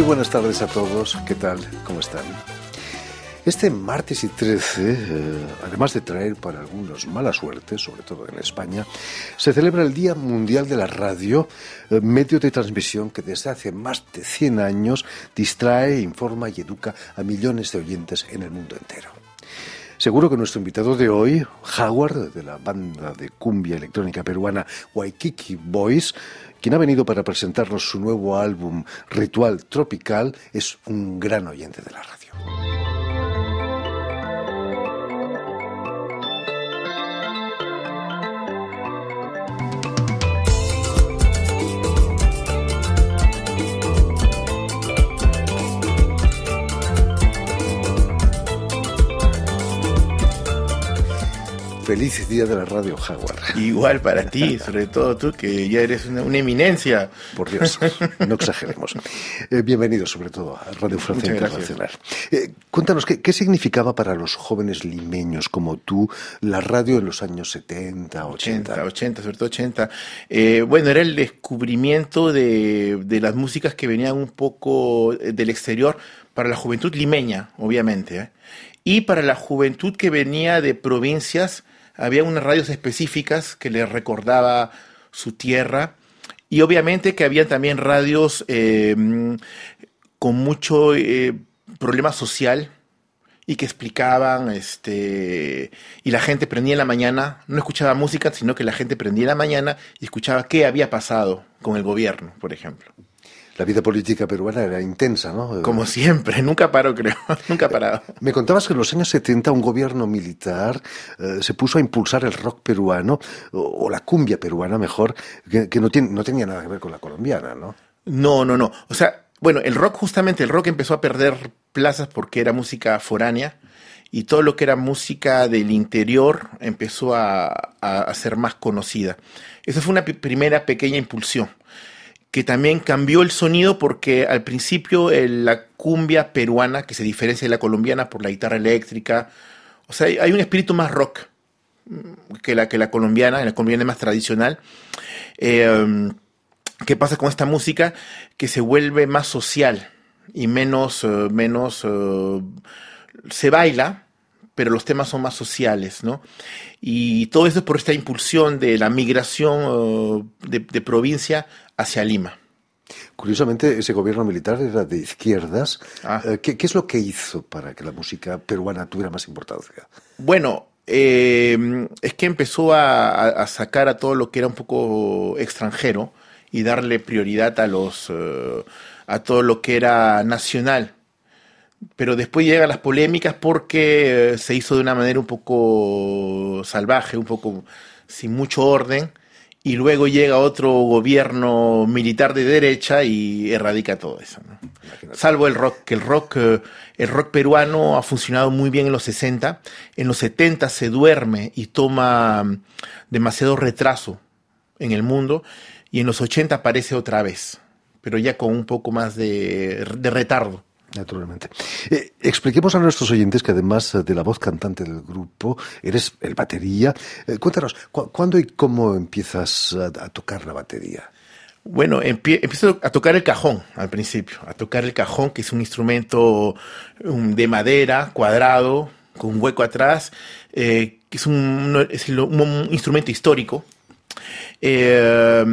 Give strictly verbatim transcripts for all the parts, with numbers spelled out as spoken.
Muy buenas tardes a todos, ¿qué tal? ¿Cómo están? Este martes y trece, eh, además de traer para algunos mala suerte, sobre todo en España, se celebra el Día Mundial de la Radio, eh, medio de transmisión que desde hace más de cien años distrae, informa y educa a millones de oyentes en el mundo entero. Seguro que nuestro invitado de hoy, Jaguar, de la banda de cumbia electrónica peruana Waikiki Boys, quien ha venido para presentarnos su nuevo álbum Ritual Tropical, es un gran oyente de la radio. Feliz día de la radio, Jaguar. Igual para ti, sobre todo tú, que ya eres una, una eminencia. Por Dios, no exageremos. Eh, bienvenido, sobre todo, a Radio Francia Internacional. Eh, cuéntanos, ¿qué, ¿qué significaba para los jóvenes limeños como tú la radio en los años setenta, ochenta? ochenta, ochenta, sobre todo ochenta. Eh, bueno, era el descubrimiento de, de las músicas que venían un poco del exterior para la juventud limeña, obviamente, ¿eh? Y para la juventud que venía de provincias. Había unas radios específicas que les recordaba su tierra y obviamente que había también radios eh, con mucho eh, problema social y que explicaban, este, y la gente prendía en la mañana, no escuchaba música, sino que la gente prendía en la mañana y escuchaba qué había pasado con el gobierno, por ejemplo. La vida política peruana era intensa, ¿no? Como siempre, nunca paró, creo, nunca parado. Me contabas que en los años setenta un gobierno militar eh, se puso a impulsar el rock peruano, o, o la cumbia peruana, mejor, que, que no, tiene, no tenía nada que ver con la colombiana, ¿no? No, no, no. O sea, bueno, el rock, justamente, el rock empezó a perder plazas porque era música foránea y todo lo que era música del interior empezó a, a, a ser más conocida. Esa fue una p- primera pequeña impulsión, que también cambió el sonido porque al principio el, la cumbia peruana, que se diferencia de la colombiana por la guitarra eléctrica, o sea, hay un espíritu más rock que la, que la colombiana, la colombiana es más tradicional. Eh, ¿Qué pasa con esta música? Que se vuelve más social y menos, eh, menos eh, se baila, pero los temas son más sociales, ¿no? Y todo eso es por esta impulsión de la migración de, de provincia hacia Lima. Curiosamente, ese gobierno militar era de izquierdas. Ah. ¿Qué, qué es lo que hizo para que la música peruana tuviera más importancia? Bueno, eh, es que empezó a, a sacar a todo lo que era un poco extranjero y darle prioridad a, los, eh, a todo lo que era nacional. Pero después llegan las polémicas porque se hizo de una manera un poco salvaje, un poco sin mucho orden, y luego llega otro gobierno militar de derecha y erradica todo eso, ¿no? Salvo el rock, que el rock, el rock peruano ha funcionado muy bien en los sesenta, en los setenta se duerme y toma demasiado retraso en el mundo, y en los ochenta aparece otra vez, pero ya con un poco más de, de retardo. Naturalmente. Eh, expliquemos a nuestros oyentes que además de la voz cantante del grupo, eres el batería. Eh, cuéntanos, ¿cu- ¿cuándo y cómo empiezas a, a tocar la batería? Bueno, empie- empiezo a tocar el cajón al principio, a tocar el cajón, que es un instrumento um, de madera, cuadrado, con un hueco atrás, eh, que es un, es un, un instrumento histórico. Eh,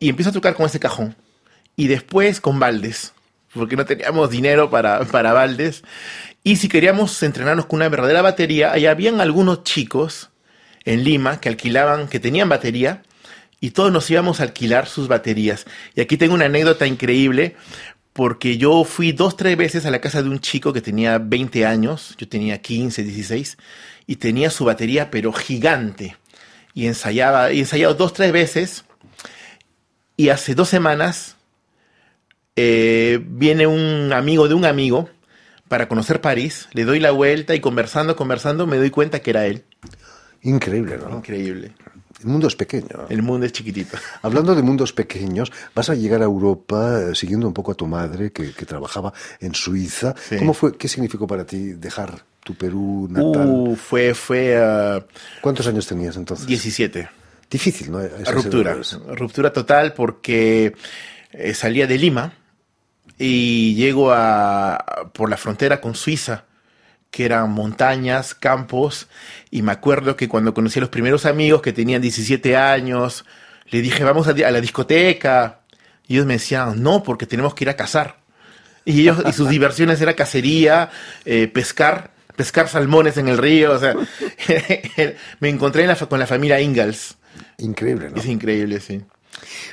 y empiezo a tocar con ese cajón y después con baldes, porque no teníamos dinero para, para baldes. Y si queríamos entrenarnos con una verdadera batería, ahí habían algunos chicos en Lima que alquilaban, que tenían batería, y todos nos íbamos a alquilar sus baterías. Y aquí tengo una anécdota increíble, porque yo fui dos, tres veces a la casa de un chico que tenía veinte años, yo tenía quince, dieciséis, y tenía su batería, pero gigante. Y ensayaba, y ensayaba dos, tres veces, y hace dos semanas... Eh, viene un amigo de un amigo para conocer París, le doy la vuelta y conversando, conversando, me doy cuenta que era él. Increíble, ¿no? Increíble. El mundo es pequeño. El mundo es chiquitito. Hablando de mundos pequeños, vas a llegar a Europa siguiendo un poco a tu madre que, que trabajaba en Suiza. Sí. ¿Cómo fue? ¿Qué significó para ti dejar tu Perú natal? Uh, fue... fue uh, ¿Cuántos años tenías entonces? diecisiete. Difícil, ¿no? Esa ruptura. Ruptura total porque eh, salía de Lima. y llego a, por la frontera con Suiza, que eran montañas, campos, y me acuerdo que cuando conocí a los primeros amigos que tenían diecisiete años, les dije, vamos a, a la discoteca, y ellos me decían, no, porque tenemos que ir a cazar, y, ellos, y sus diversiones era cacería, eh, pescar, pescar salmones en el río, o sea, me encontré en la, con la familia Ingalls. Increíble, ¿no? Es increíble, sí.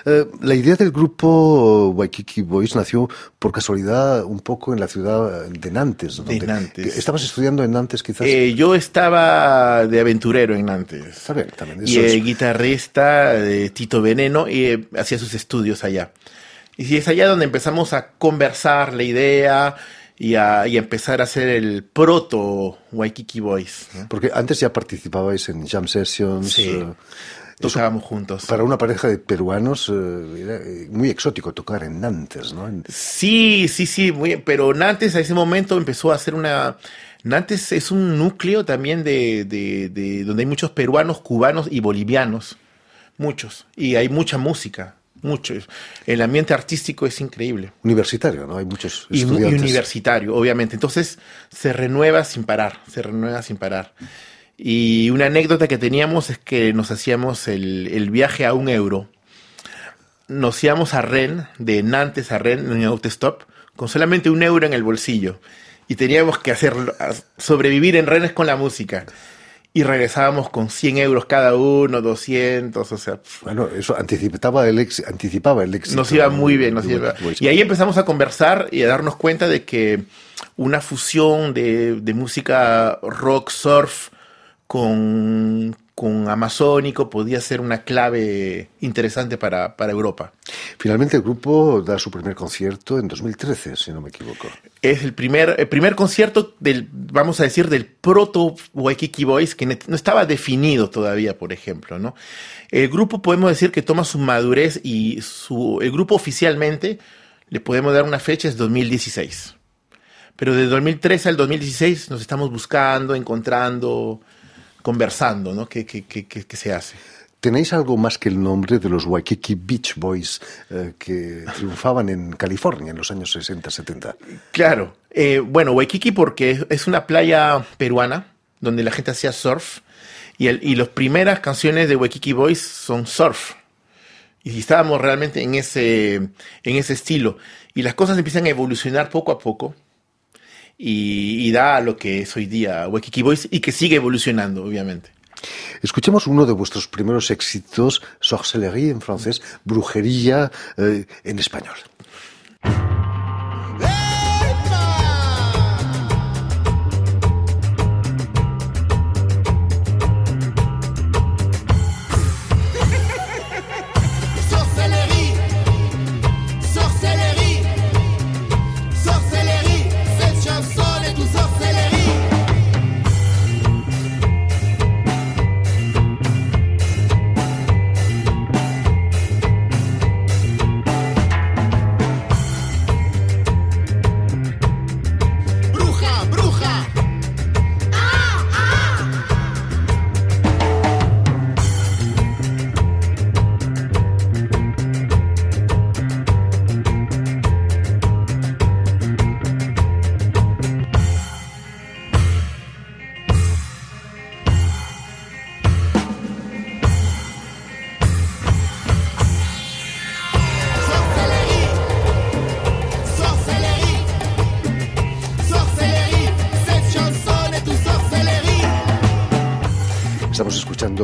Eh, la idea del grupo Waikiki Boys nació por casualidad un poco en la ciudad de Nantes, donde de Nantes. ¿Estabas estudiando en Nantes quizás? Eh, yo estaba de aventurero en Nantes. A ver, también, eso y es... el guitarrista de Tito Veneno y eh, hacía sus estudios allá. Y es allá donde empezamos a conversar la idea y a, y a empezar a hacer el proto Waikiki Boys. Porque antes ya participabais en jam sessions. Sí. Eh, Tocábamos juntos. Para una pareja de peruanos eh, era muy exótico tocar en Nantes, ¿no? En... Sí, sí, sí, muy, pero Nantes a ese momento empezó a hacer una... Nantes es un núcleo también de, de, de donde hay muchos peruanos, cubanos y bolivianos, muchos, y hay mucha música, mucho. El ambiente artístico es increíble. Universitario, ¿no? Hay muchos estudiantes. Y, y universitario, obviamente. Entonces se renueva sin parar, se renueva sin parar. Y una anécdota que teníamos es que nos hacíamos el, el viaje a un euro. Nos íbamos a Rennes, de Nantes a Rennes, en un autostop, con solamente un euro en el bolsillo. Y teníamos que hacer, sobrevivir en Rennes con la música. Y regresábamos con cien euros cada uno, doscientos, o sea... Bueno, eso anticipaba el, ex, anticipaba el éxito. Nos iba muy bien, nos iba... Y ahí empezamos a conversar y a darnos cuenta de que una fusión de, de música rock, surf... Con, con amazónico podía ser una clave interesante para, para Europa. Finalmente el grupo da su primer concierto en dos mil trece, si no me equivoco. Es el primer, el primer concierto, del, vamos a decir, del proto Waikiki Boys, que no estaba definido todavía, por ejemplo, ¿no? El grupo podemos decir que toma su madurez y su, el grupo oficialmente, le podemos dar una fecha, es dos mil dieciséis. Pero de dos mil trece al dos mil dieciséis nos estamos buscando, encontrando... conversando, ¿no? ¿Qué, qué, qué, qué se hace? ¿Tenéis algo más que el nombre de los Waikiki Beach Boys eh, que triunfaban en California en los años sesenta, setenta? Claro. Eh, bueno, Waikiki porque es una playa peruana donde la gente hacía surf y, el, y las primeras canciones de Waikiki Boys son surf. Y estábamos realmente en ese, en ese estilo. Y las cosas empiezan a evolucionar poco a poco. Y, y da lo que es hoy día Waikiki Boys y que sigue evolucionando, obviamente. Escuchemos uno de vuestros primeros éxitos, sorcellerie en francés, brujería eh, en español.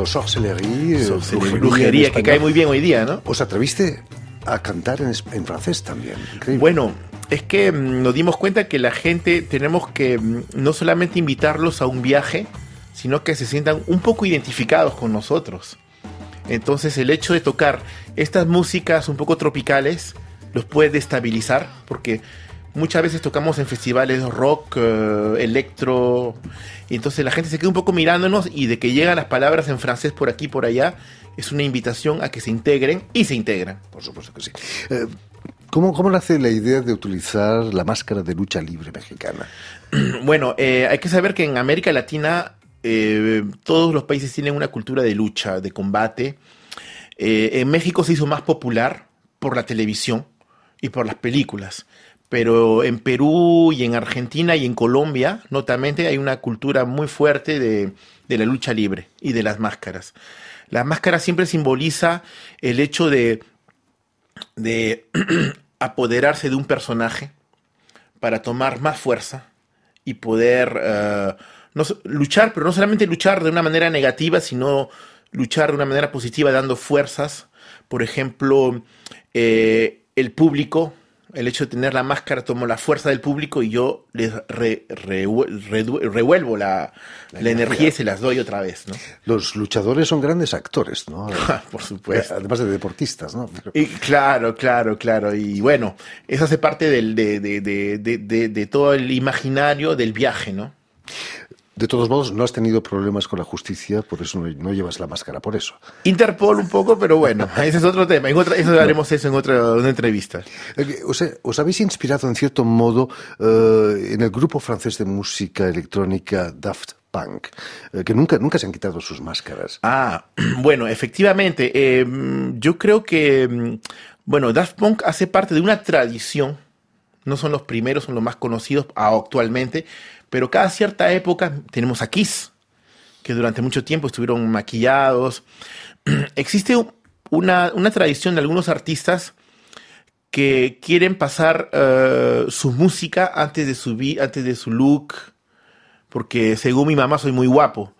Sorcellerie, brujería, brujería que cae muy bien hoy día, ¿no? ¿Os atreviste a cantar en, en francés también? Increíble. Bueno, es que nos dimos cuenta que la gente tenemos que no solamente invitarlos a un viaje, sino que se sientan un poco identificados con nosotros. Entonces el hecho de tocar estas músicas un poco tropicales los puede destabilizar, porque muchas veces tocamos en festivales rock, eh, electro, y entonces la gente se queda un poco mirándonos y de que llegan las palabras en francés por aquí y por allá, es una invitación a que se integren y se integran. Por supuesto que sí. Eh, ¿cómo, cómo nace la idea de utilizar la máscara de lucha libre mexicana? Bueno, eh, hay que saber que en América Latina eh, todos los países tienen una cultura de lucha, de combate. Eh, en México se hizo más popular por la televisión y por las películas. Pero en Perú y en Argentina y en Colombia, notamente, hay una cultura muy fuerte de, de la lucha libre y de las máscaras. Las máscaras siempre simboliza el hecho de, de apoderarse de un personaje para tomar más fuerza y poder uh, no, luchar, pero no solamente luchar de una manera negativa, sino luchar de una manera positiva dando fuerzas. Por ejemplo, eh, el público... El hecho de tener la máscara tomó la fuerza del público y yo les re, re, re, revuelvo la, la, la energía y se las doy otra vez, ¿no? Los luchadores son grandes actores, ¿no? Por supuesto. Además de deportistas, ¿no? Y, claro, claro, claro. Y bueno, eso hace parte del, de, de, de, de, de, de todo el imaginario del viaje, ¿no? De todos modos, no has tenido problemas con la justicia, por eso no, no llevas la máscara, por eso. Interpol un poco, pero bueno, ese es otro tema. En otra, eso no. Haremos eso en otra una entrevista. Os, os habéis inspirado, en cierto modo, eh, en el grupo francés de música electrónica Daft Punk, eh, que nunca, nunca se han quitado sus máscaras. Ah, bueno, efectivamente. Eh, yo creo que, bueno, Daft Punk hace parte de una tradición. No son los primeros, son los más conocidos actualmente, pero cada cierta época tenemos a Kiss, que durante mucho tiempo estuvieron maquillados. Existe una, una tradición de algunos artistas que quieren pasar uh, su música antes de su, antes de su look, porque según mi mamá soy muy guapo.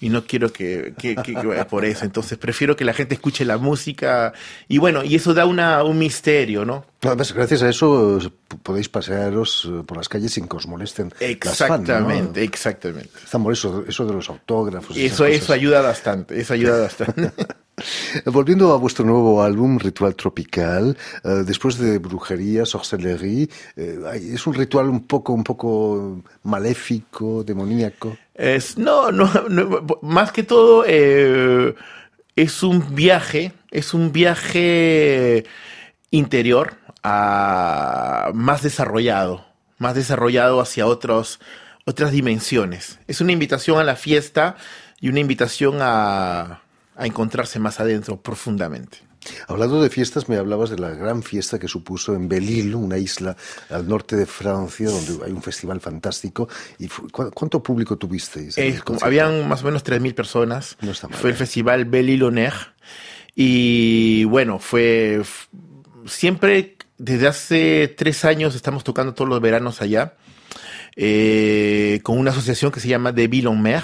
Y no quiero que, que, que, que... Por eso, entonces prefiero que la gente escuche la música. Y bueno, y eso da una, un misterio, ¿no? Además, gracias a eso podéis pasearos por las calles sin que os molesten. Exactamente, las fans, ¿no? Exactamente. Estamos, eso, eso de los autógrafos. Eso, eso ayuda bastante, eso ayuda bastante. Volviendo a vuestro nuevo álbum, Ritual Tropical, eh, después de Brujería, Sorcellerie, eh, ¿es un ritual un poco, un poco maléfico, demoníaco? Es, no, no, no, más que todo eh, es un viaje, es un viaje interior a, más desarrollado, más desarrollado hacia otros, otras dimensiones. Es una invitación a la fiesta y una invitación a... a encontrarse más adentro, profundamente. Hablando de fiestas, me hablabas de la gran fiesta que supuso en Belle-Île, una isla al norte de Francia, donde hay un festival fantástico. ¿Y cuánto público tuvisteis? Eh, habían más o menos tres mil personas. No está mal, fue eh. el festival Belle-Île en Mer. Y bueno, fue... Siempre, desde hace tres años, estamos tocando todos los veranos allá, eh, con una asociación que se llama De Belle-Île en Mer.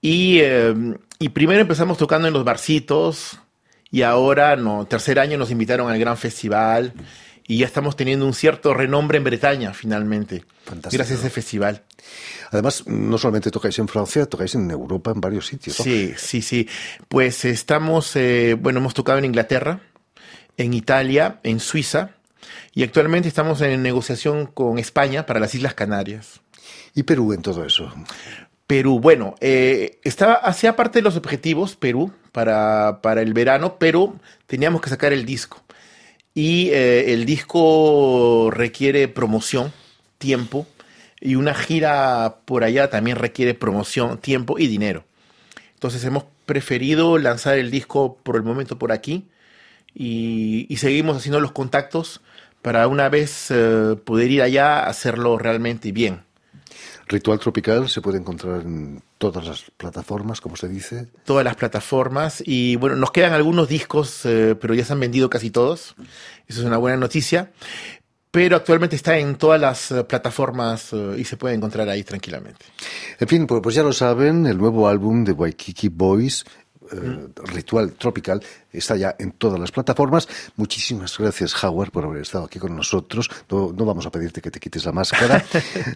Y... Eh, Y primero empezamos tocando en los barcitos y ahora, no, tercer año, nos invitaron al gran festival y ya estamos teniendo un cierto renombre en Bretaña, finalmente. Fantástico. Gracias a ese festival. Además, no solamente tocáis en Francia, tocáis en Europa, en varios sitios, ¿no? Sí, sí, sí. Pues estamos, eh, bueno, hemos tocado en Inglaterra, en Italia, en Suiza y actualmente estamos en negociación con España para las Islas Canarias. ¿Y Perú en todo eso? Perú, bueno, eh, estaba, hacía parte de los objetivos Perú para, para el verano, pero teníamos que sacar el disco. Y eh, el disco requiere promoción, tiempo, y una gira por allá también requiere promoción, tiempo y dinero. Entonces hemos preferido lanzar el disco por el momento por aquí y, y seguimos haciendo los contactos para una vez eh, poder ir allá a hacerlo realmente bien. Ritual Tropical se puede encontrar en todas las plataformas, como se dice. Todas las plataformas. Y bueno, nos quedan algunos discos, eh, pero ya se han vendido casi todos. Eso es una buena noticia. Pero actualmente está en todas las plataformas eh, y se puede encontrar ahí tranquilamente. En fin, pues ya lo saben, el nuevo álbum de Waikiki Boys, eh, mm. Ritual Tropical, está ya en todas las plataformas. Muchísimas gracias, Jaguar, por haber estado aquí con nosotros. No, no vamos a pedirte que te quites la máscara.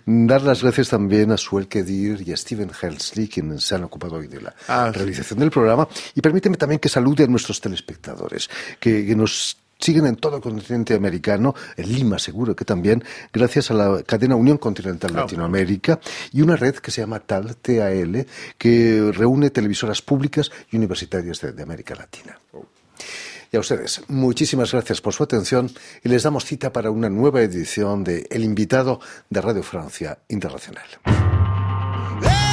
Dar las gracias también a Suel Kedir y a Steven Helsley, quienes se han ocupado hoy de la ah, realización sí. del programa. Y permíteme también que salude a nuestros telespectadores, que, que nos siguen en todo el continente americano, en Lima seguro que también, gracias a la cadena Unión Continental oh. Latinoamérica y una red que se llama TAL, T A L, que reúne televisoras públicas y universitarias de, de América Latina. Oh. Y a ustedes, muchísimas gracias por su atención y les damos cita para una nueva edición de El Invitado de Radio Francia Internacional. ¡Eh!